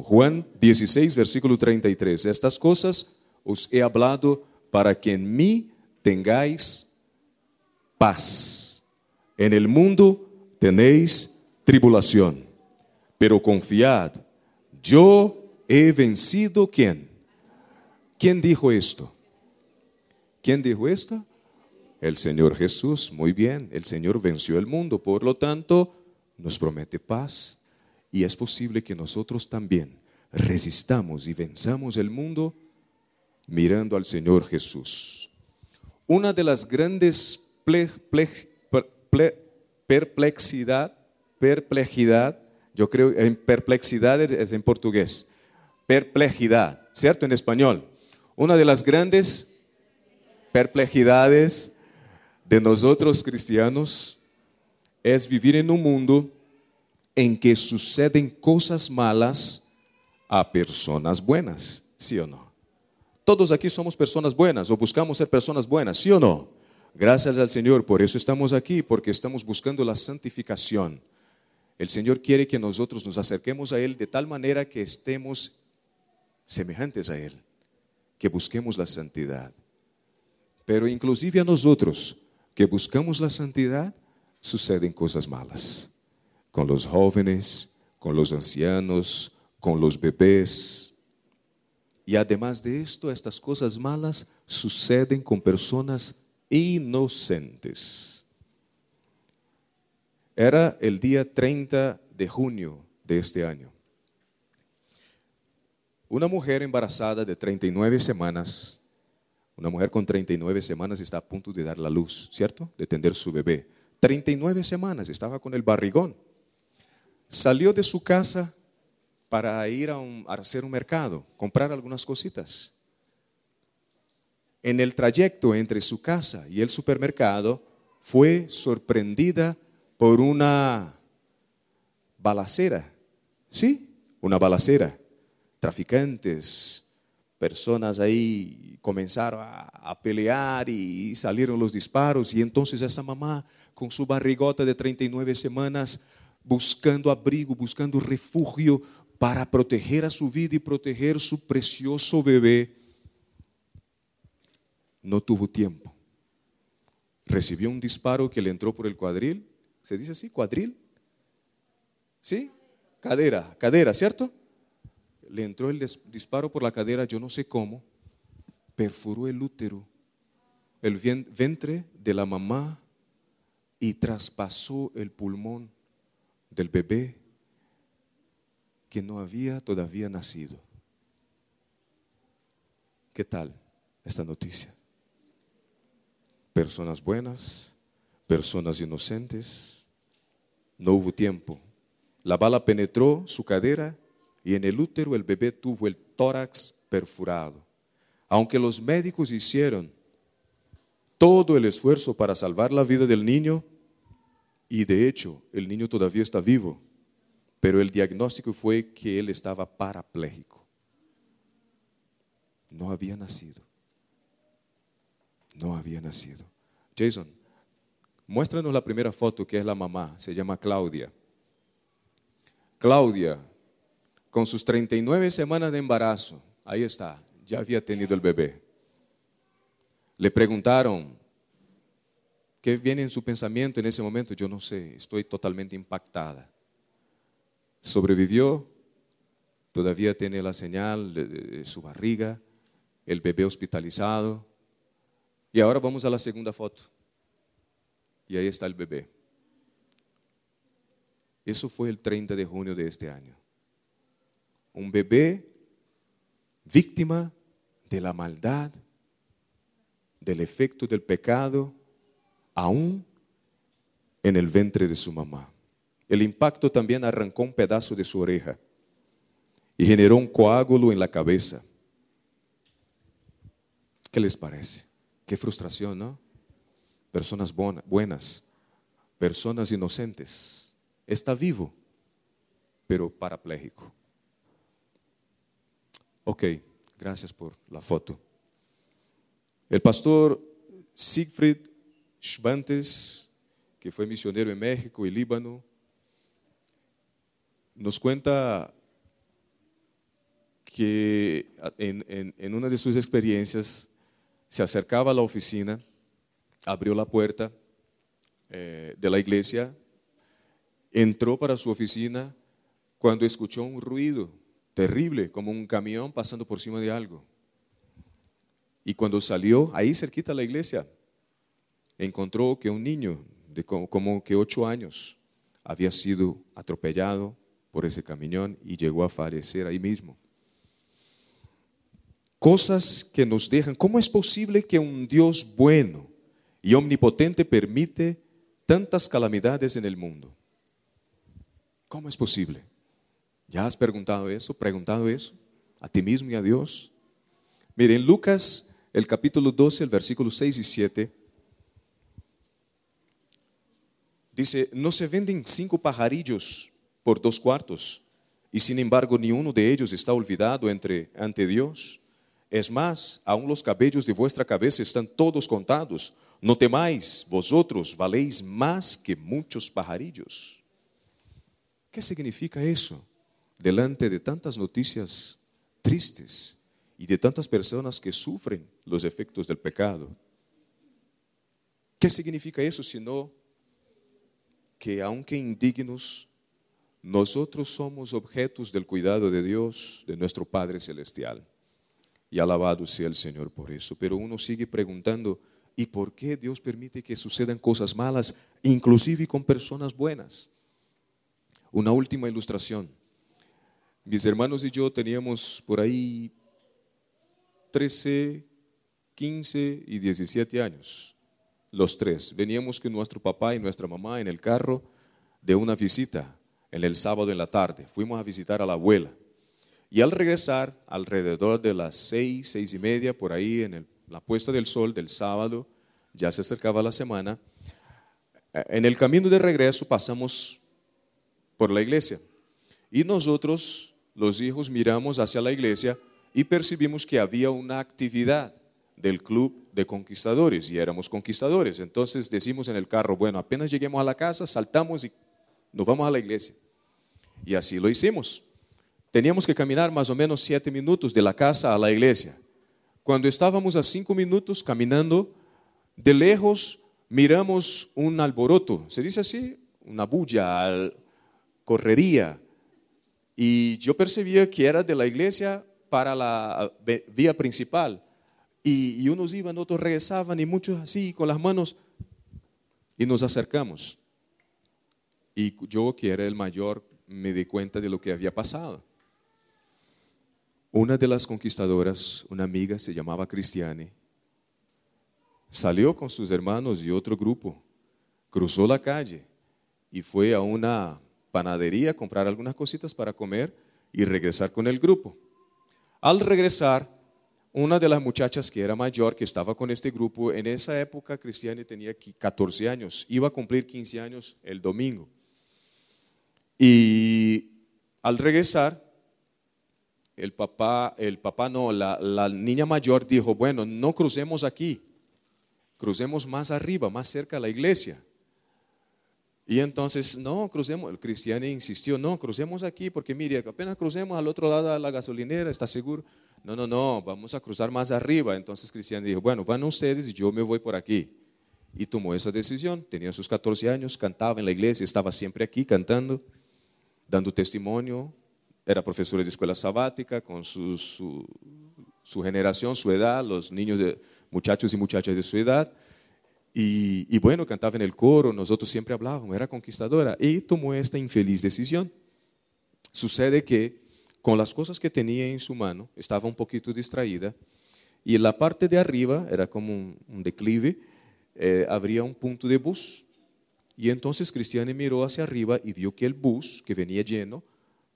mesmo. Juan 16, versículo 33. Estas coisas os he hablado para que en mí tengáis paz. En el mundo tenéis tribulación, pero confiad, yo he vencido ¿quién? ¿Quién dijo esto? ¿Quién dijo esto? El Señor Jesús. Muy bien, el Señor venció el mundo, por lo tanto, nos promete paz. Y es posible que nosotros también resistamos y venzamos el mundo mirando al Señor Jesús. Una de las grandes perplejidad, ¿cierto? En español. Una de las grandes perplejidades de nosotros cristianos es vivir en un mundo em que sucedem coisas malas a pessoas buenas, sim ou não? Todos aqui somos pessoas buenas ou buscamos ser pessoas buenas, sim ou não? Graças ao Senhor, por isso estamos aqui, porque estamos buscando a santificação. O Senhor quer que nós nos acerquemos a Ele de tal maneira que estemos semejantes a Ele, que busquemos a santidade. Pero inclusive a nós que buscamos a santidade, sucedem coisas malas. Con los jóvenes, con los ancianos, con los bebés. Y además de esto, estas cosas malas suceden con personas inocentes. Era el día 30 de junio de este año. Una mujer embarazada de 39 semanas, una mujer con 39 semanas está a punto de dar la luz, ¿cierto? De tener su bebé. 39 semanas, estaba con el barrigón. Salió de su casa para ir a hacer un mercado, comprar algunas cositas. En el trayecto entre su casa y el supermercado, fue sorprendida por una balacera. ¿Sí? Una balacera. Traficantes, personas ahí comenzaron a pelear y salieron los disparos. Y entonces esa mamá, con su barrigota de 39 semanas, buscando abrigo, buscando refúgio para proteger a sua vida e proteger seu precioso bebê, não teve tempo. Recebeu disparo que lhe entrou por el quadril. ¿Se diz assim? ¿Quadril? ¿Sí? Cadera, ¿cierto? Le entrou o disparo por la cadera, eu não sei como, perfurou o útero, o ventre de la mamá e traspasou o pulmão del bebé que no había todavía nacido. ¿Qué tal esta noticia? Personas buenas, personas inocentes. No hubo tiempo. La bala penetró su cadera y en el útero el bebé tuvo el tórax perforado. Aunque los médicos hicieron todo el esfuerzo para salvar la vida del niño, y de hecho, el niño todavía está vivo, pero el diagnóstico fue que él estaba parapléjico. No había nacido. No había nacido. Jason, muéstranos la primera foto, que es la mamá. Se llama Claudia. Claudia, con sus 39 semanas de embarazo, ahí está, ya había tenido el bebé. Le preguntaron, ¿qué viene en su pensamiento en ese momento? Yo no sé, estoy totalmente impactada. Sobrevivió, todavía tiene la señal de su barriga, el bebé hospitalizado. Y ahora vamos a la segunda foto. Y ahí está el bebé. Eso fue el 30 de junio de este año. Un bebé víctima de la maldad, del efecto del pecado, aún en el ventre de su mamá. El impacto también arrancó un pedazo de su oreja y generó un coágulo en la cabeza. ¿Qué les parece? Qué frustración, ¿no? Personas buenas, personas inocentes. Está vivo, pero parapléjico. Ok, gracias por la foto. El pastor Siegfried Schwantes, que foi missionário em México e Líbano, nos conta que en una de sus experiencias se acercaba a la oficina, abrió la puerta de la iglesia, entró para su oficina cuando escuchó un ruido terrible, como un camión pasando por cima de algo. Y cuando salió, ahí cerquita de la iglesia, encontró que un niño de como que 8 años había sido atropellado por ese camión y llegó a fallecer ahí mismo. Cosas que nos dejan, ¿cómo es posible que un Dios bueno y omnipotente permite tantas calamidades en el mundo? ¿Cómo es posible? ¿Ya has preguntado eso a ti mismo y a Dios? Miren, Lucas, el capítulo 12, el versículo 6 y 7, dice, no se venden 5 pajarillos por 2 cuartos, y sin embargo ninguno de ellos está olvidado ante Dios. Es más, aún los cabellos de vuestra cabeza están todos contados. No temáis, vosotros valéis más que muchos pajarillos. ¿Qué significa eso? Delante de tantas noticias tristes y de tantas personas que sufren los efectos del pecado. ¿Qué significa eso sino que aunque indignos, nosotros somos objetos del cuidado de Dios, de nuestro Padre Celestial? Y alabado sea el Señor por eso. Pero uno sigue preguntando, ¿y por qué Dios permite que sucedan cosas malas, inclusive con personas buenas? Una última ilustración. Mis hermanos y yo teníamos por ahí 13, 15 y 17 años, los tres. Veníamos con nuestro papá y nuestra mamá en el carro de una visita en el sábado en la tarde. Fuimos a visitar a la abuela. Y al regresar, alrededor de las 6, 6 y media, por ahí en la puesta del sol del sábado, ya se acercaba la semana, en el camino de regreso pasamos por la iglesia. Y nosotros, los hijos, miramos hacia la iglesia y percibimos que había una actividad del club de conquistadores y éramos conquistadores. Entonces decimos en el carro, bueno, apenas lleguemos a la casa, saltamos y nos vamos a la iglesia. Y así lo hicimos. Teníamos que caminar más o menos 7 minutos de la casa a la iglesia. Cuando estábamos a 5 minutos caminando, de lejos miramos un alboroto, se dice así, una bulla, correría. Y yo percibía que era de la iglesia para la vía principal. Y unos iban, otros regresaban y muchos así con las manos. Y nos acercamos. Y yo, que era el mayor, me di cuenta de lo que había pasado. Una de las conquistadoras, una amiga, se llamaba Cristiane, salió con sus hermanos y otro grupo, cruzó la calle y fue a una panadería a comprar algunas cositas para comer y regresar con el grupo. Al regresar, una de las muchachas que era mayor, que estaba con este grupo, en esa época Cristiane tenía 14 años, iba a cumplir 15 años el domingo. Y al regresar, la niña mayor dijo, bueno, no crucemos aquí, crucemos más arriba, más cerca a la iglesia. Y entonces, no, crucemos, el cristiano insistió, no, crucemos aquí, porque mire, apenas crucemos al otro lado de la gasolinera, ¿está seguro? No, vamos a cruzar más arriba. Entonces Cristiano dijo, bueno, van ustedes y yo me voy por aquí. Y tomó esa decisión, tenía sus 14 años, cantaba en la iglesia, estaba siempre aquí cantando, dando testimonio, era profesora de escuela sabática con su generación, su edad, los niños, muchachos y muchachas de su edad, y bueno, cantaba en el coro, nosotros siempre hablábamos, era conquistadora, y tomó esta infeliz decisión. Sucede que con las cosas que tenía en su mano, estaba un poquito distraída, y en la parte de arriba, era como un declive, habría un punto de bus, y entonces Cristiane miró hacia arriba y vio que el bus, que venía lleno,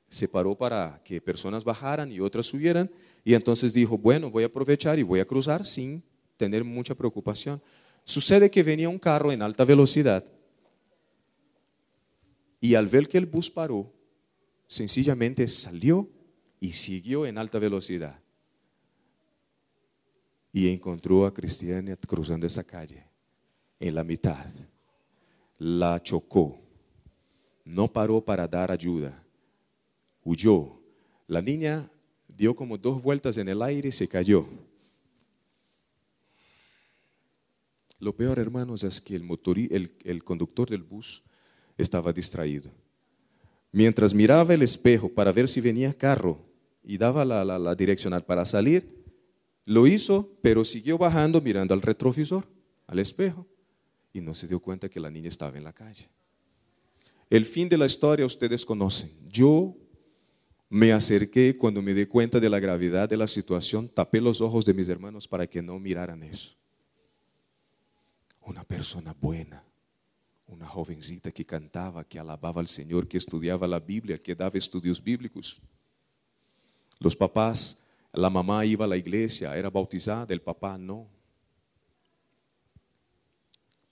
se paró para que personas bajaran y otras subieran, y entonces dijo, bueno, voy a aprovechar y voy a cruzar sin tener mucha preocupación. Sucede que venía un carro en alta velocidad, y al ver que el bus paró, sencillamente salió y siguió en alta velocidad, y encontró a Cristiane cruzando esa calle en la mitad. La chocó, no paró para dar ayuda, huyó. La niña dio como 2 vueltas en el aire y se cayó. Lo peor, hermanos, es que el conductor del bus estaba distraído. Mientras miraba el espejo para ver si venía carro y daba la direccional para salir, lo hizo, pero siguió bajando mirando al retrovisor, al espejo, y no se dio cuenta que la niña estaba en la calle. El fin de la historia ustedes conocen. Yo me acerqué cuando me di cuenta de la gravedad de la situación, tapé los ojos de mis hermanos para que no miraran eso. Una persona buena, una jovencita que cantaba, que alababa al Señor, que estudiaba la Biblia, que daba estudios bíblicos. Los papás, la mamá iba a la iglesia, era bautizada, el papá no.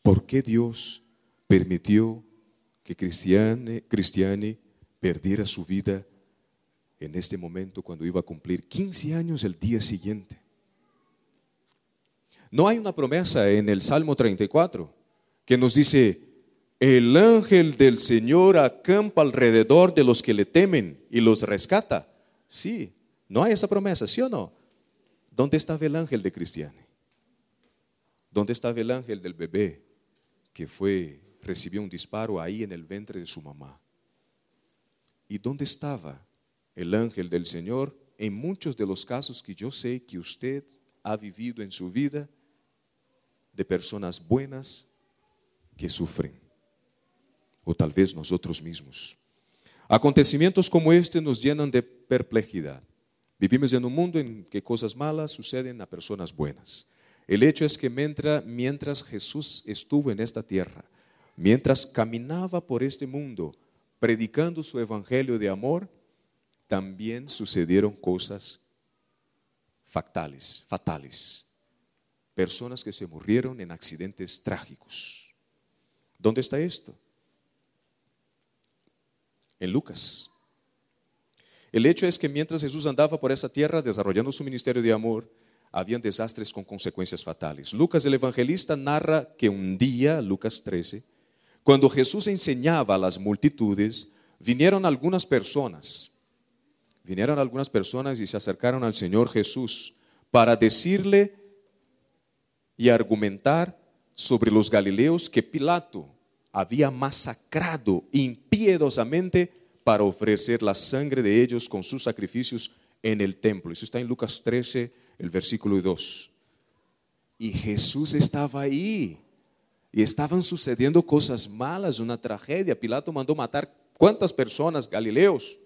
¿Por qué Dios permitió que Cristiane perdiera su vida en este momento cuando iba a cumplir 15 años el día siguiente? ¿No hay una promesa en el Salmo 34 que nos dice: el ángel del Señor acampa alrededor de los que le temen y los rescata? Sí, no hay esa promesa, ¿sí o no? ¿Dónde estaba el ángel de Cristiane? ¿Dónde estaba el ángel del bebé que recibió un disparo ahí en el ventre de su mamá? ¿Y dónde estaba el ángel del Señor en muchos de los casos que yo sé que usted ha vivido en su vida, de personas buenas que sufren, o tal vez nosotros mismos? Acontecimientos como este nos llenan de perplejidad. Vivimos en un mundo en que cosas malas suceden a personas buenas. El hecho es que mientras Jesús estuvo en esta tierra, mientras caminaba por este mundo predicando su evangelio de amor, también sucedieron cosas fatales. Personas que se murieron en accidentes trágicos. ¿Dónde está esto? En Lucas. El hecho es que mientras Jesús andaba por esa tierra desarrollando su ministerio de amor, habían desastres con consecuencias fatales. Lucas el evangelista narra que un día, Lucas 13, cuando Jesús enseñaba a las multitudes, vinieron algunas personas y se acercaron al Señor Jesús para decirle y argumentar sobre los galileos que Pilato había masacrado impiedosamente para ofrecer la sangre de ellos con sus sacrificios en el templo. Eso está en Lucas 13, el versículo 2. Y Jesús estaba ahí y estaban sucediendo cosas malas, una tragedia. Pilato mandó matar cuántas personas, galileos,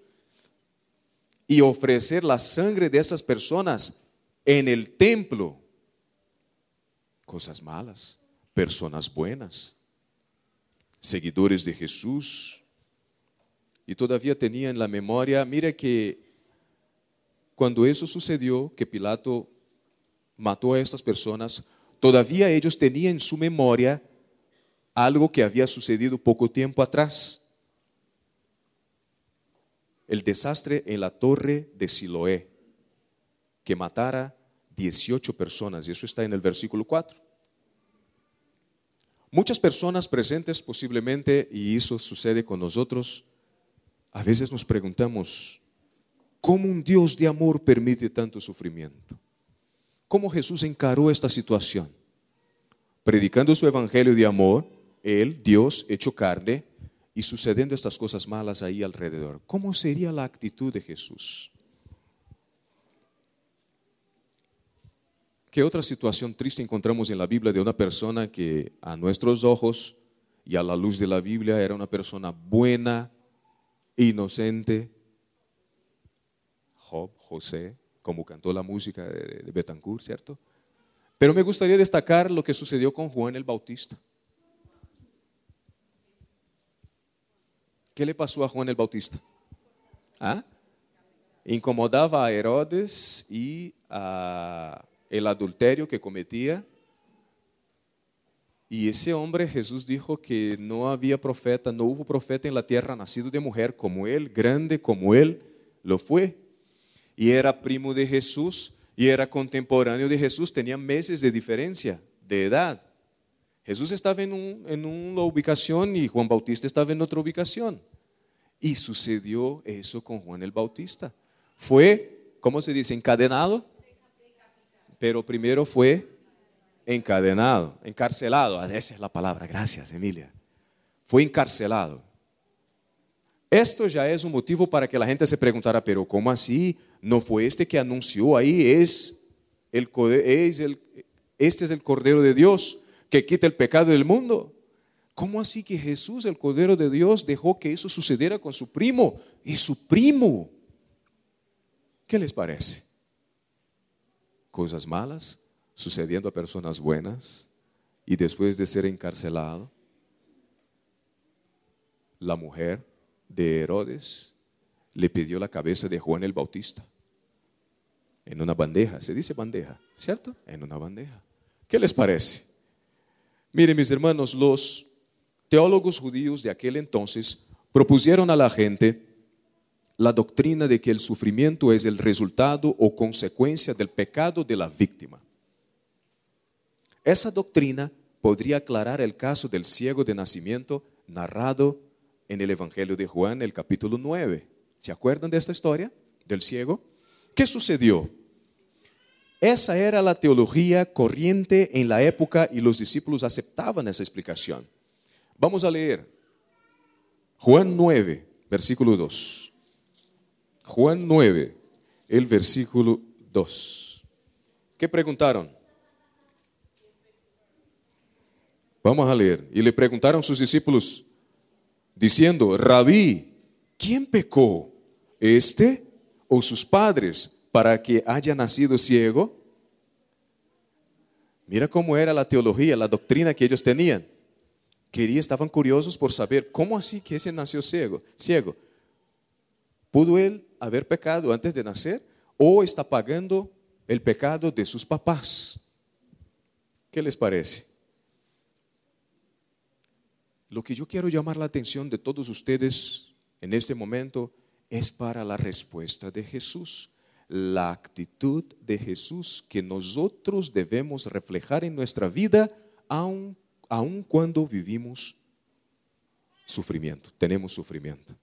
y ofrecer la sangre de esas personas en el templo. Cosas malas, personas buenas, seguidores de Jesús. Y todavía tenía en la memoria, mira que cuando eso sucedió, que Pilato mató a estas personas, todavía ellos tenían en su memoria algo que había sucedido poco tiempo atrás: el desastre en la torre de Siloé, que matara 18 personas. Y eso está en el versículo 4. Muchas personas presentes posiblemente, y eso sucede con nosotros, a veces nos preguntamos: ¿cómo un Dios de amor permite tanto sufrimiento? ¿Cómo Jesús encaró esta situación? Predicando su evangelio de amor, Él, Dios hecho carne, y sucediendo estas cosas malas ahí alrededor. ¿Cómo sería la actitud de Jesús? ¿Qué otra situación triste encontramos en la Biblia de una persona que a nuestros ojos y a la luz de la Biblia era una persona buena, inocente? Job, José, como cantó la música de Betancourt, ¿cierto? Pero me gustaría destacar lo que sucedió con Juan el Bautista. ¿Qué le pasó a Juan el Bautista? ¿Ah? Incomodaba a Herodes y el adulterio que cometía. Y ese hombre, Jesús dijo que no hubo profeta en la tierra nacido de mujer como él, grande como él lo fue. Y era primo de Jesús y era contemporáneo de Jesús, tenía meses de diferencia de edad. Jesús estaba en una ubicación y Juan Bautista estaba en otra ubicación. Y sucedió eso con Juan el Bautista. Fue ¿Cómo se dice? ¿Encadenado? Pero primero fue encadenado, encarcelado. Esa es la palabra, gracias Emilia. Fue encarcelado. Esto ya es un motivo para que la gente se preguntara, pero ¿cómo así? ¿No fue este que anunció ahí? Este es el Cordero de Dios que quita el pecado del mundo. ¿Cómo así que Jesús, el Cordero de Dios, dejó que eso sucediera con su primo? Y su primo, ¿qué les parece? Cosas malas sucediendo a personas buenas y después de ser encarcelado, la mujer de Herodes le pidió la cabeza de Juan el Bautista en una bandeja, se dice bandeja, ¿cierto? En una bandeja. ¿Qué les parece? Miren mis hermanos, los teólogos judíos de aquel entonces propusieron a la gente la doctrina de que el sufrimiento es el resultado o consecuencia del pecado de la víctima. Esa doctrina podría aclarar el caso del ciego de nacimiento narrado en el Evangelio de Juan, el capítulo 9. ¿Se acuerdan de esta historia del ciego? ¿Qué sucedió? Esa era la teología corriente en la época y los discípulos aceptaban esa explicación. Vamos a leer Juan 9, versículo 2. Juan 9, el versículo 2. ¿Qué preguntaron? Vamos a leer. Y le preguntaron a sus discípulos, diciendo, Rabí, ¿quién pecó? ¿Este o sus padres para que haya nacido ciego? Mira cómo era la teología, la doctrina que ellos tenían. Estaban curiosos por saber, ¿cómo así que ese nació ciego? ¿Pudo él haber pecado antes de nacer? ¿O está pagando el pecado de sus papás? ¿Qué les parece? Lo que yo quiero llamar la atención de todos ustedes en este momento es para la respuesta de Jesús. La actitud de Jesús que nosotros debemos reflejar en nuestra vida aun cuando vivimos sufrimiento, tenemos sufrimiento.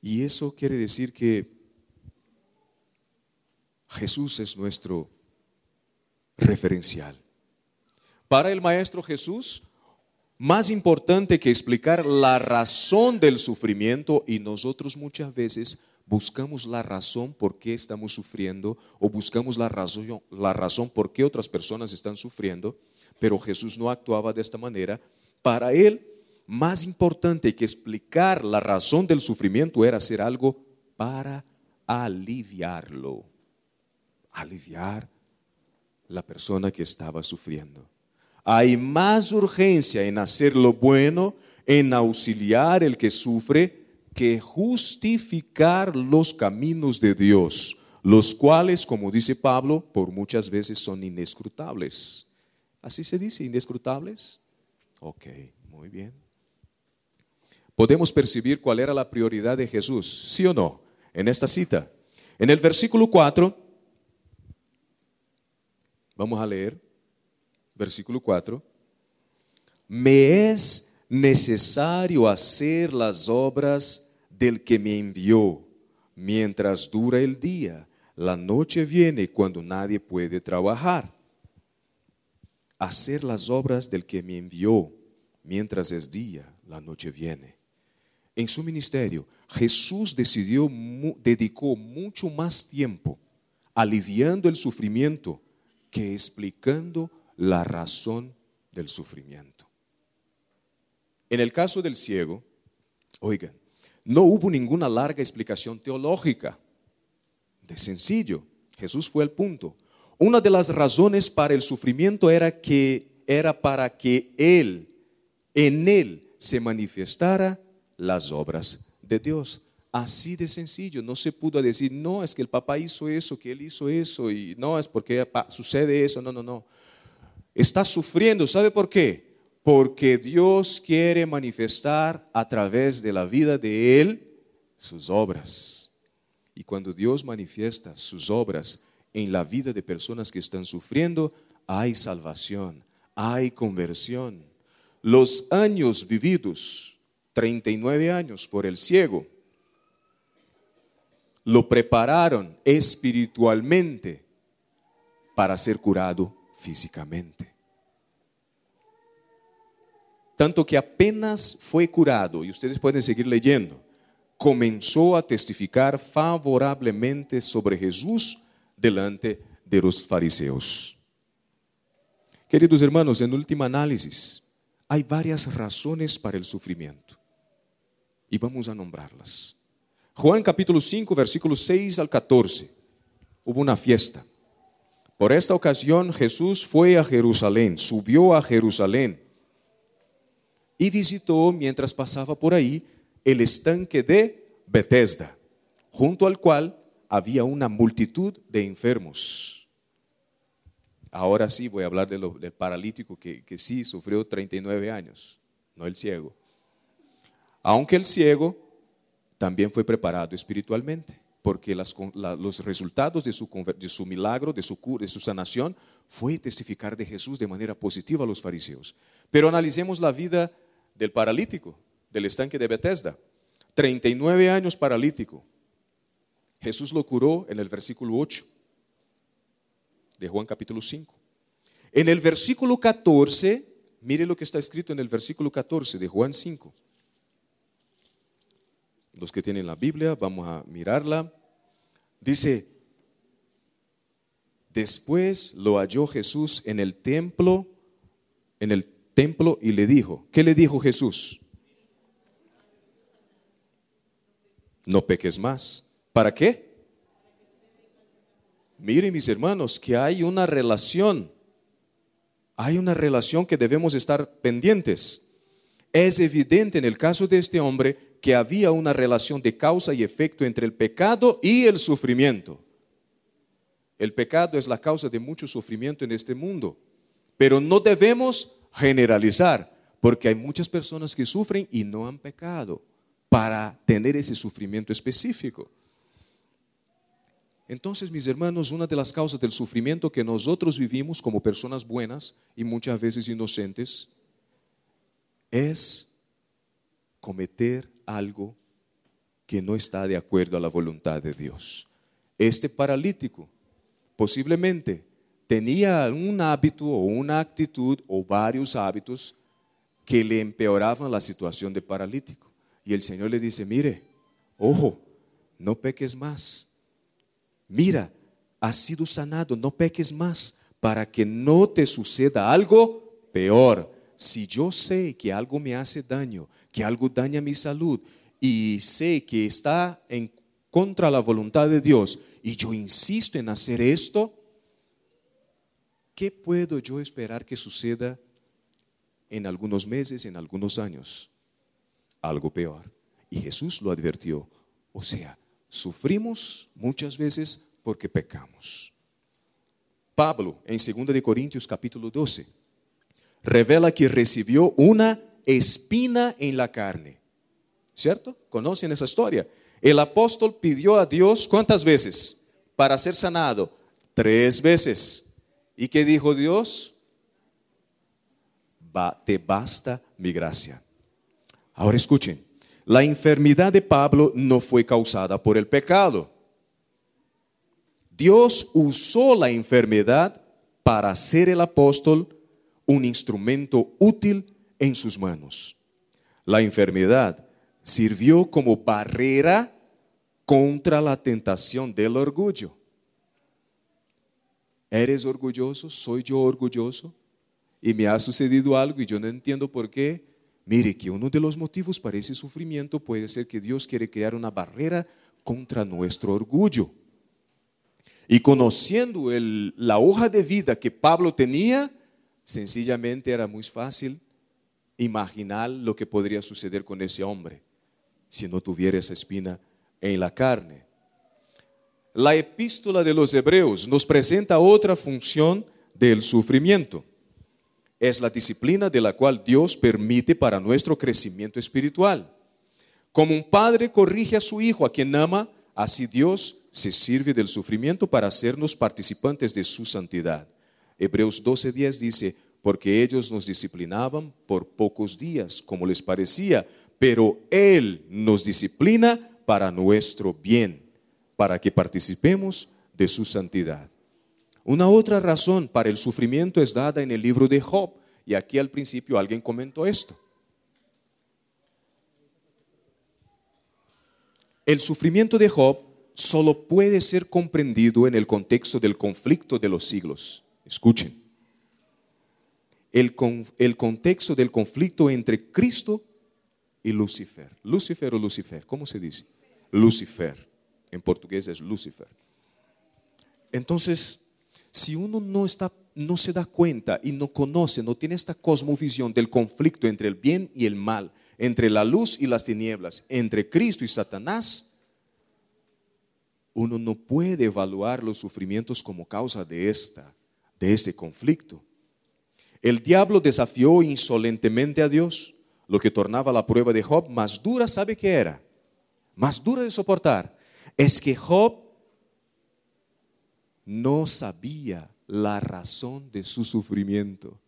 Y eso quiere decir que Jesús es nuestro referencial. Para el Maestro Jesús, más importante que explicar la razón del sufrimiento, y nosotros muchas veces buscamos la razón por qué estamos sufriendo o buscamos la razón por qué otras personas están sufriendo, pero Jesús no actuaba de esta manera. Para él, más importante que explicar la razón del sufrimiento era hacer algo para aliviarlo, aliviar la persona que estaba sufriendo. Hay más urgencia en hacer lo bueno, en auxiliar el que sufre, que justificar los caminos de Dios, los cuales, como dice Pablo, por muchas veces son inescrutables. ¿Así se dice? ¿Inescrutables? Ok, muy bien. Podemos percibir cuál era la prioridad de Jesús, ¿sí o no? En esta cita. En el versículo 4, vamos a leer. Versículo 4, me es necesario hacer las obras del que me envió mientras dura el día. La noche viene cuando nadie puede trabajar. Hacer las obras del que me envió mientras es día, la noche viene. En su ministerio, Jesús dedicó mucho más tiempo aliviando el sufrimiento que explicando la razón del sufrimiento. En el caso del ciego, oigan, no hubo ninguna larga explicación teológica. De sencillo, Jesús fue al punto. Una de las razones para el sufrimiento era para que en él se manifestara las obras de Dios. Así de sencillo, no se pudo decir, no, es que el papá hizo eso, que él hizo eso, y no, es porque sucede eso, no. Está sufriendo, ¿sabe por qué? Porque Dios quiere manifestar a través de la vida de él sus obras. Y cuando Dios manifiesta sus obras en la vida de personas que están sufriendo, hay salvación, hay conversión. Los años vividos, 39 años por el ciego, lo prepararon espiritualmente para ser curado físicamente. Tanto que apenas foi curado, e ustedes pueden seguir leyendo, comenzó a testificar favorablemente sobre Jesús delante de los fariseos. Queridos hermanos, en última análisis, hay varias razones para el sufrimiento. Y vamos a nombrarlas. Juan capítulo 5, versículos 6 al 14. Hubo una fiesta. Por esta ocasión Jesús fue a Jerusalén, subió a Jerusalén y visitó, mientras pasaba por ahí, el estanque de Betesda, junto al cual había una multitud de enfermos. Ahora sí voy a hablar del paralítico que sí sufrió 39 años, no el ciego. Aunque el ciego también fue preparado espiritualmente, porque los resultados de su milagro, de su sanación, fue testificar de Jesús de manera positiva a los fariseos. Pero analicemos la vida del paralítico, del estanque de Betesda, 39 años paralítico. Jesús lo curó en el versículo 8 de Juan capítulo 5. En el versículo 14, mire lo que está escrito en el versículo 14 de Juan 5. Los que tienen la Biblia, vamos a mirarla. Dice: después lo halló Jesús en el templo y le dijo, ¿qué le dijo Jesús? No peques más. ¿Para qué? Miren, mis hermanos, que hay una relación que debemos estar pendientes. Es evidente en el caso de este hombre que había una relación de causa y efecto entre el pecado y el sufrimiento. El pecado es la causa de mucho sufrimiento en este mundo, pero no debemos generalizar, porque hay muchas personas que sufren y no han pecado para tener ese sufrimiento específico. Entonces, mis hermanos, una de las causas del sufrimiento que nosotros vivimos como personas buenas y muchas veces inocentes es cometer algo que no está de acuerdo a la voluntad de Dios. Este paralítico posiblemente tenía un hábito o una actitud o varios hábitos que le empeoraban la situación de paralítico. Y el Señor le dice: mire, ojo, no peques más. Mira, has sido sanado, no peques más, para que no te suceda algo peor. Si yo sé que algo me hace daño, que algo daña mi salud, y sé que está en contra la voluntad de Dios, y yo insisto en hacer esto, ¿qué puedo yo esperar que suceda en algunos meses, en algunos años? Algo peor. Y Jesús lo advirtió. O sea, sufrimos muchas veces porque pecamos. Pablo, en 2 de Corintios capítulo 12, revela que recibió una espina en la carne. ¿Cierto? ¿Conocen esa historia? El apóstol pidió a Dios ¿cuántas veces? Para ser sanado. 3 veces. ¿Y qué dijo Dios? Te basta mi gracia. Ahora escuchen, la enfermedad de Pablo no fue causada por el pecado. Dios usó la enfermedad para hacer el apóstol un instrumento útil en sus manos. La enfermedad sirvió como barrera contra la tentación del orgullo. ¿Eres orgulloso? ¿Soy yo orgulloso? Y me ha sucedido algo y yo no entiendo por qué. Mire que uno de los motivos para ese sufrimiento puede ser que Dios quiere crear una barrera contra nuestro orgullo. Y conociendo la hoja de vida que Pablo tenía, sencillamente era muy fácil imaginar lo que podría suceder con ese hombre si no tuviera esa espina en la carne. La epístola de los Hebreos nos presenta otra función del sufrimiento. Es la disciplina de la cual Dios permite para nuestro crecimiento espiritual. Como un padre corrige a su hijo, a quien ama, así Dios se sirve del sufrimiento para hacernos participantes de su santidad. Hebreos 12:10 dice: porque ellos nos disciplinaban por pocos días, como les parecía, pero Él nos disciplina para nuestro bien, para que participemos de su santidad. Una otra razón para el sufrimiento es dada en el libro de Job. Y aquí al principio alguien comentó esto. El sufrimiento de Job solo puede ser comprendido en el contexto del conflicto de los siglos. Escuchen. El contexto del conflicto entre Cristo y Lucifer. Lucifer o Lucifer, ¿cómo se dice? Lucifer. En portugués es Lucifer. Entonces, si uno no se da cuenta y no conoce, no tiene esta cosmovisión del conflicto entre el bien y el mal, entre la luz y las tinieblas, entre Cristo y Satanás, uno no puede evaluar los sufrimientos como causa de este conflicto. El diablo desafió insolentemente a Dios, lo que tornaba la prueba de Job más dura. ¿Sabe qué era? Más dura de soportar. Es que Job no sabía la razón de su sufrimiento.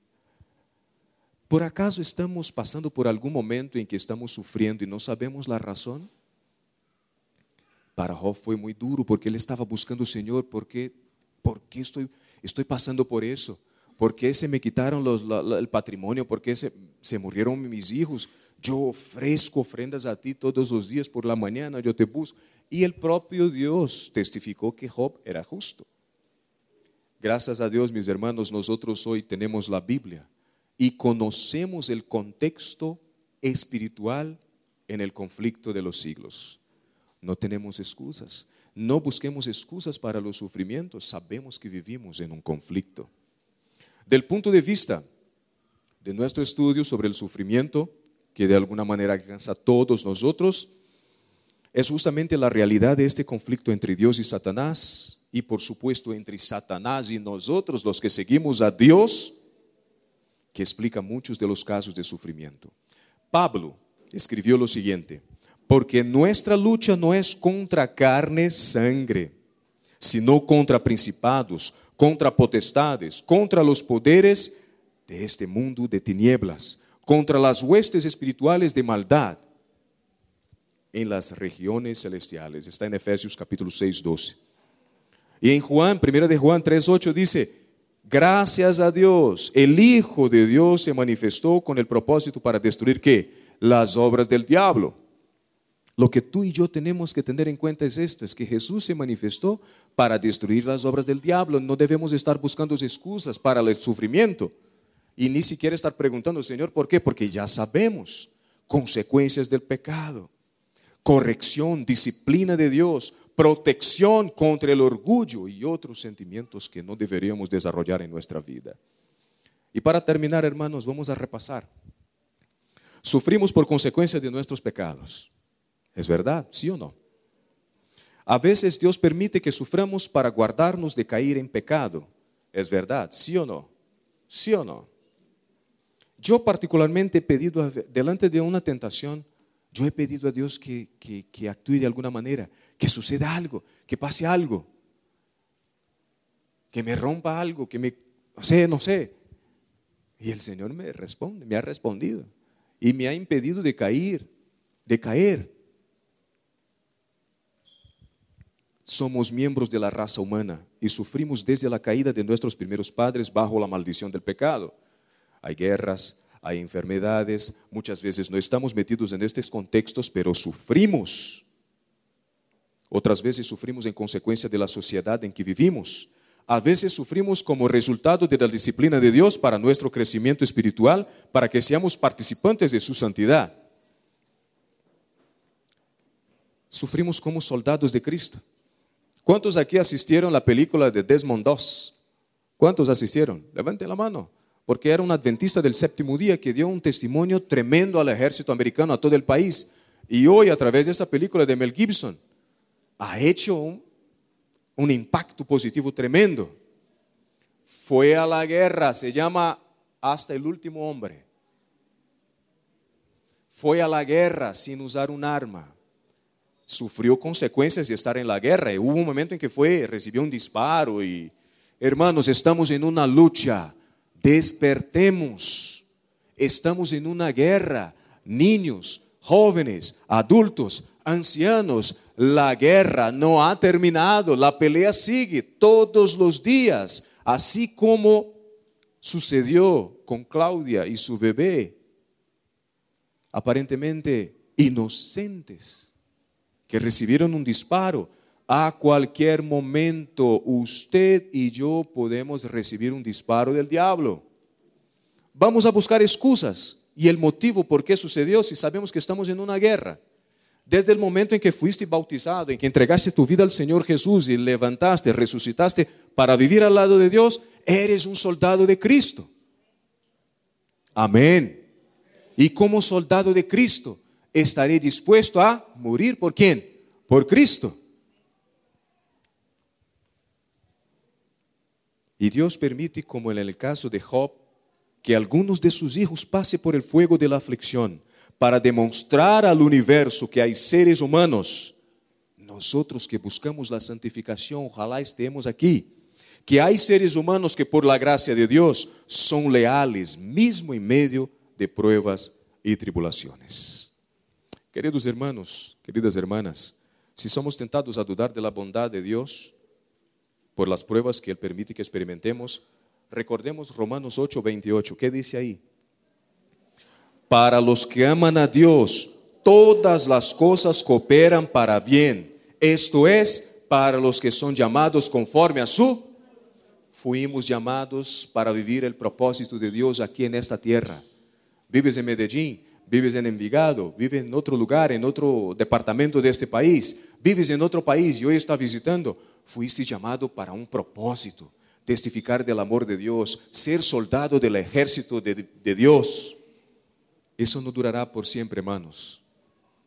¿Por acaso estamos pasando por algún momento en que estamos sufriendo y no sabemos la razón? Para Job fue muy duro porque él estaba buscando al Señor. ¿Por qué estoy pasando por eso? ¿Por qué se me quitaron el patrimonio? ¿Por qué se murieron mis hijos? Yo ofrezco ofrendas a ti todos los días por la mañana, yo te busco. Y el propio Dios testificó que Job era justo. Gracias a Dios, mis hermanos, nosotros hoy tenemos la Biblia y conocemos el contexto espiritual en el conflicto de los siglos. No tenemos excusas. No busquemos excusas para los sufrimientos. Sabemos que vivimos en un conflicto. Del punto de vista de nuestro estudio sobre el sufrimiento, que de alguna manera alcanza a todos nosotros, es justamente la realidad de este conflicto entre Dios y Satanás, y por supuesto entre Satanás y nosotros, los que seguimos a Dios, que explica muchos de los casos de sufrimiento. Pablo escribió lo siguiente: porque nuestra lucha no es contra carne y sangre, sino contra principados, contra potestades, contra los poderes de este mundo de tinieblas, contra las huestes espirituales de maldad en las regiones celestiales. Está en Efesios capítulo 6, 12. Y en Juan, 1 de Juan 3, 8 dice: gracias a Dios, el Hijo de Dios se manifestó con el propósito para destruir ¿qué? Las obras del diablo. Lo que tú y yo tenemos que tener en cuenta es esto, es que Jesús se manifestó para destruir las obras del diablo. No debemos estar buscando excusas para el sufrimiento y ni siquiera estar preguntando, Señor, ¿por qué? Porque ya sabemos consecuencias del pecado, corrección, disciplina de Dios, protección contra el orgullo y otros sentimientos que no deberíamos desarrollar en nuestra vida. Y para terminar, hermanos, vamos a repasar. Sufrimos por consecuencia de nuestros pecados. ¿Es verdad? ¿Sí o no? A veces Dios permite que suframos para guardarnos de caer en pecado. ¿Es verdad? ¿Sí o no? ¿Sí o no? Yo particularmente he pedido, delante de una tentación, yo he pedido a Dios que actúe de alguna manera, que suceda algo, que pase algo, que me rompa algo, que me, no sé. Y el Señor me responde, me ha respondido y me ha impedido de caer. Somos miembros de la raza humana y sufrimos desde la caída de nuestros primeros padres bajo la maldición del pecado. Hay guerras, hay enfermedades, muchas veces no estamos metidos en estos contextos, pero sufrimos. Otras veces sufrimos en consecuencia de la sociedad en que vivimos. A veces sufrimos como resultado de la disciplina de Dios para nuestro crecimiento espiritual, para que seamos participantes de su santidad. Sufrimos como soldados de Cristo. ¿Cuántos aquí asistieron a la película de Desmond Doss? ¿Cuántos asistieron? Levanten la mano. Porque era un adventista del séptimo día que dio un testimonio tremendo al ejército americano, a todo el país. Y hoy, a través de esa película de Mel Gibson, ha hecho un impacto positivo tremendo. Fue a la guerra, se llama Hasta el último hombre. Fue a la guerra sin usar un arma. Sufrió consecuencias de estar en la guerra. Y hubo un momento en que recibió un disparo. Y hermanos, estamos en una lucha. Despertemos. Estamos en una guerra. Niños, jóvenes, adultos, ancianos, La guerra no ha terminado, la pelea sigue todos los días, así como sucedió con Claudia y su bebé, aparentemente inocentes, que recibieron un disparo. A cualquier momento usted y yo podemos recibir un disparo del diablo. Vamos a buscar excusas y el motivo por qué sucedió si sabemos que estamos en una guerra. Desde el momento en que fuiste bautizado, en que entregaste tu vida al Señor Jesús y levantaste, resucitaste para vivir al lado de Dios, eres un soldado de Cristo. Amén. Y como soldado de Cristo, estaré dispuesto a morir ¿por quién? Por Cristo. Y Dios permite, como en el caso de Job, que algunos de sus hijos pasen por el fuego de la aflicción para demostrar al universo que hay seres humanos, nosotros que buscamos la santificación, ojalá estemos aquí, que hay seres humanos que por la gracia de Dios son leales, mismo en medio de pruebas y tribulaciones. Queridos hermanos, queridas hermanas, si somos tentados a dudar de la bondad de Dios, por las pruebas que Él permite que experimentemos, recordemos Romanos 8:28. ¿Qué dice ahí? Para los que aman a Dios, todas las cosas cooperan para bien. Esto es, para los que son llamados conforme a su. Fuimos llamados para vivir el propósito de Dios aquí en esta tierra. Vives en Medellín, vives en Envigado, vives en otro lugar, en otro departamento de este país, vives en otro país y hoy está visitando. Fuiste llamado para un propósito, testificar del amor de Dios, ser soldado del ejército de Dios. Eso no durará por siempre, hermanos.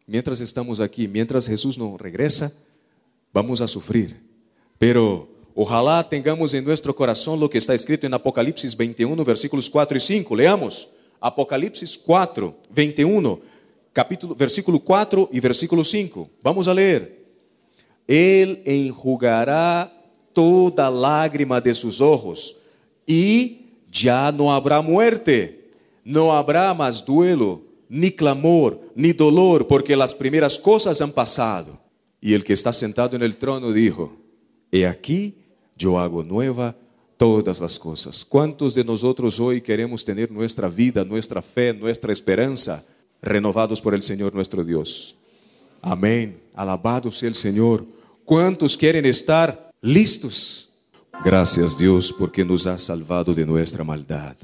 Mientras estamos aquí, mientras Jesús no regresa, vamos a sufrir. Pero ojalá tengamos en nuestro corazón lo que está escrito en Apocalipsis 21, versículos 4 y 5. Leamos, Apocalipsis 4, 21, versículo 4 y versículo 5. Vamos a leer. Él enjugará toda lágrima de sus ojos y ya no habrá muerte, no habrá más duelo, ni clamor, ni dolor, porque las primeras cosas han pasado. Y el que está sentado en el trono dijo, he aquí yo hago nueva todas las cosas. ¿Cuántos de nosotros hoy queremos tener nuestra vida, nuestra fe, nuestra esperanza renovados por el Señor nuestro Dios? Amén. Alabado sea el Señor. ¿Cuántos quieren estar listos? Gracias Dios porque nos ha salvado de nuestra maldad.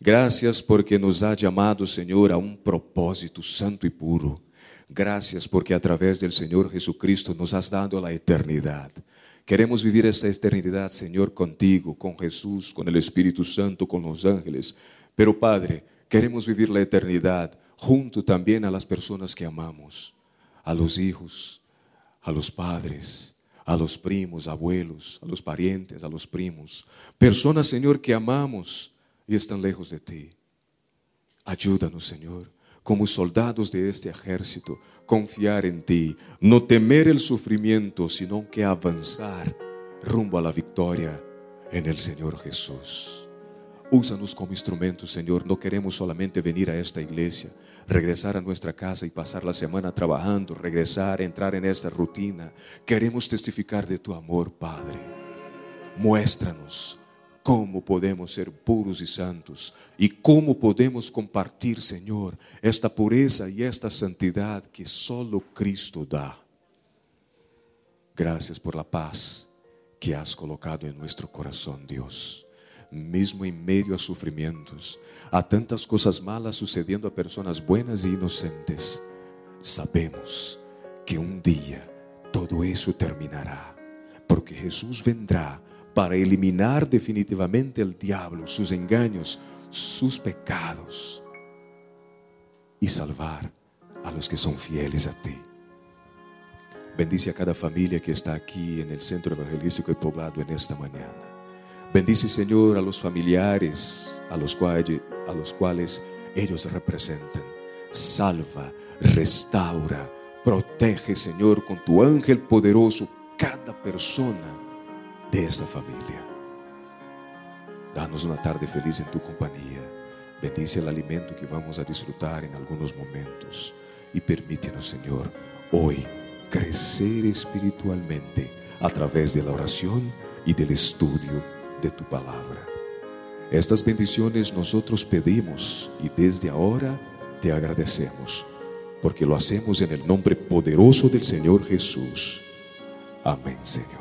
Gracias porque nos ha llamado Señor a un propósito santo y puro. Gracias porque a través del Señor Jesucristo nos has dado la eternidad. Queremos vivir esta eternidad Señor contigo, con Jesús, con el Espíritu Santo, con los ángeles. Pero Padre, queremos vivir la eternidad junto también a las personas que amamos, a los hijos, a los padres, a los primos, abuelos, a los parientes, a los primos, personas, Señor, que amamos y están lejos de ti. Ayúdanos, Señor, como soldados de este ejército, confiar en ti, no temer el sufrimiento, sino que avanzar rumbo a la victoria en el Señor Jesús. Úsanos como instrumentos, Señor. No queremos solamente venir a esta iglesia, regresar a nuestra casa y pasar la semana trabajando, regresar, entrar en esta rutina. Queremos testificar de tu amor, Padre. Muéstranos cómo podemos ser puros y santos y cómo podemos compartir, Señor, esta pureza y esta santidad que solo Cristo da. Gracias por la paz que has colocado en nuestro corazón, Dios. Mesmo em meio a sofrimentos, há tantas coisas malas sucedendo a pessoas buenas e inocentes. Sabemos que um dia todo isso terminará, porque Jesus vendrá para eliminar definitivamente o diabo, seus engaños, seus pecados e salvar a los que são fieles a ti. Bendice a cada família que está aqui no Centro Evangelístico e Poblado nesta manhã. Bendice, Señor, a los familiares a los cuales ellos representan. Salva, restaura, protege, Señor, con tu ángel poderoso cada persona de esta familia. Danos una tarde feliz en tu compañía. Bendice el alimento que vamos a disfrutar en algunos momentos. Y permítenos, Señor, hoy crecer espiritualmente a través de la oración y del estudio de tu palabra. Estas bendiciones nosotros pedimos y desde ahora te agradecemos, porque lo hacemos en el nombre poderoso del Señor Jesús. Amén, Señor.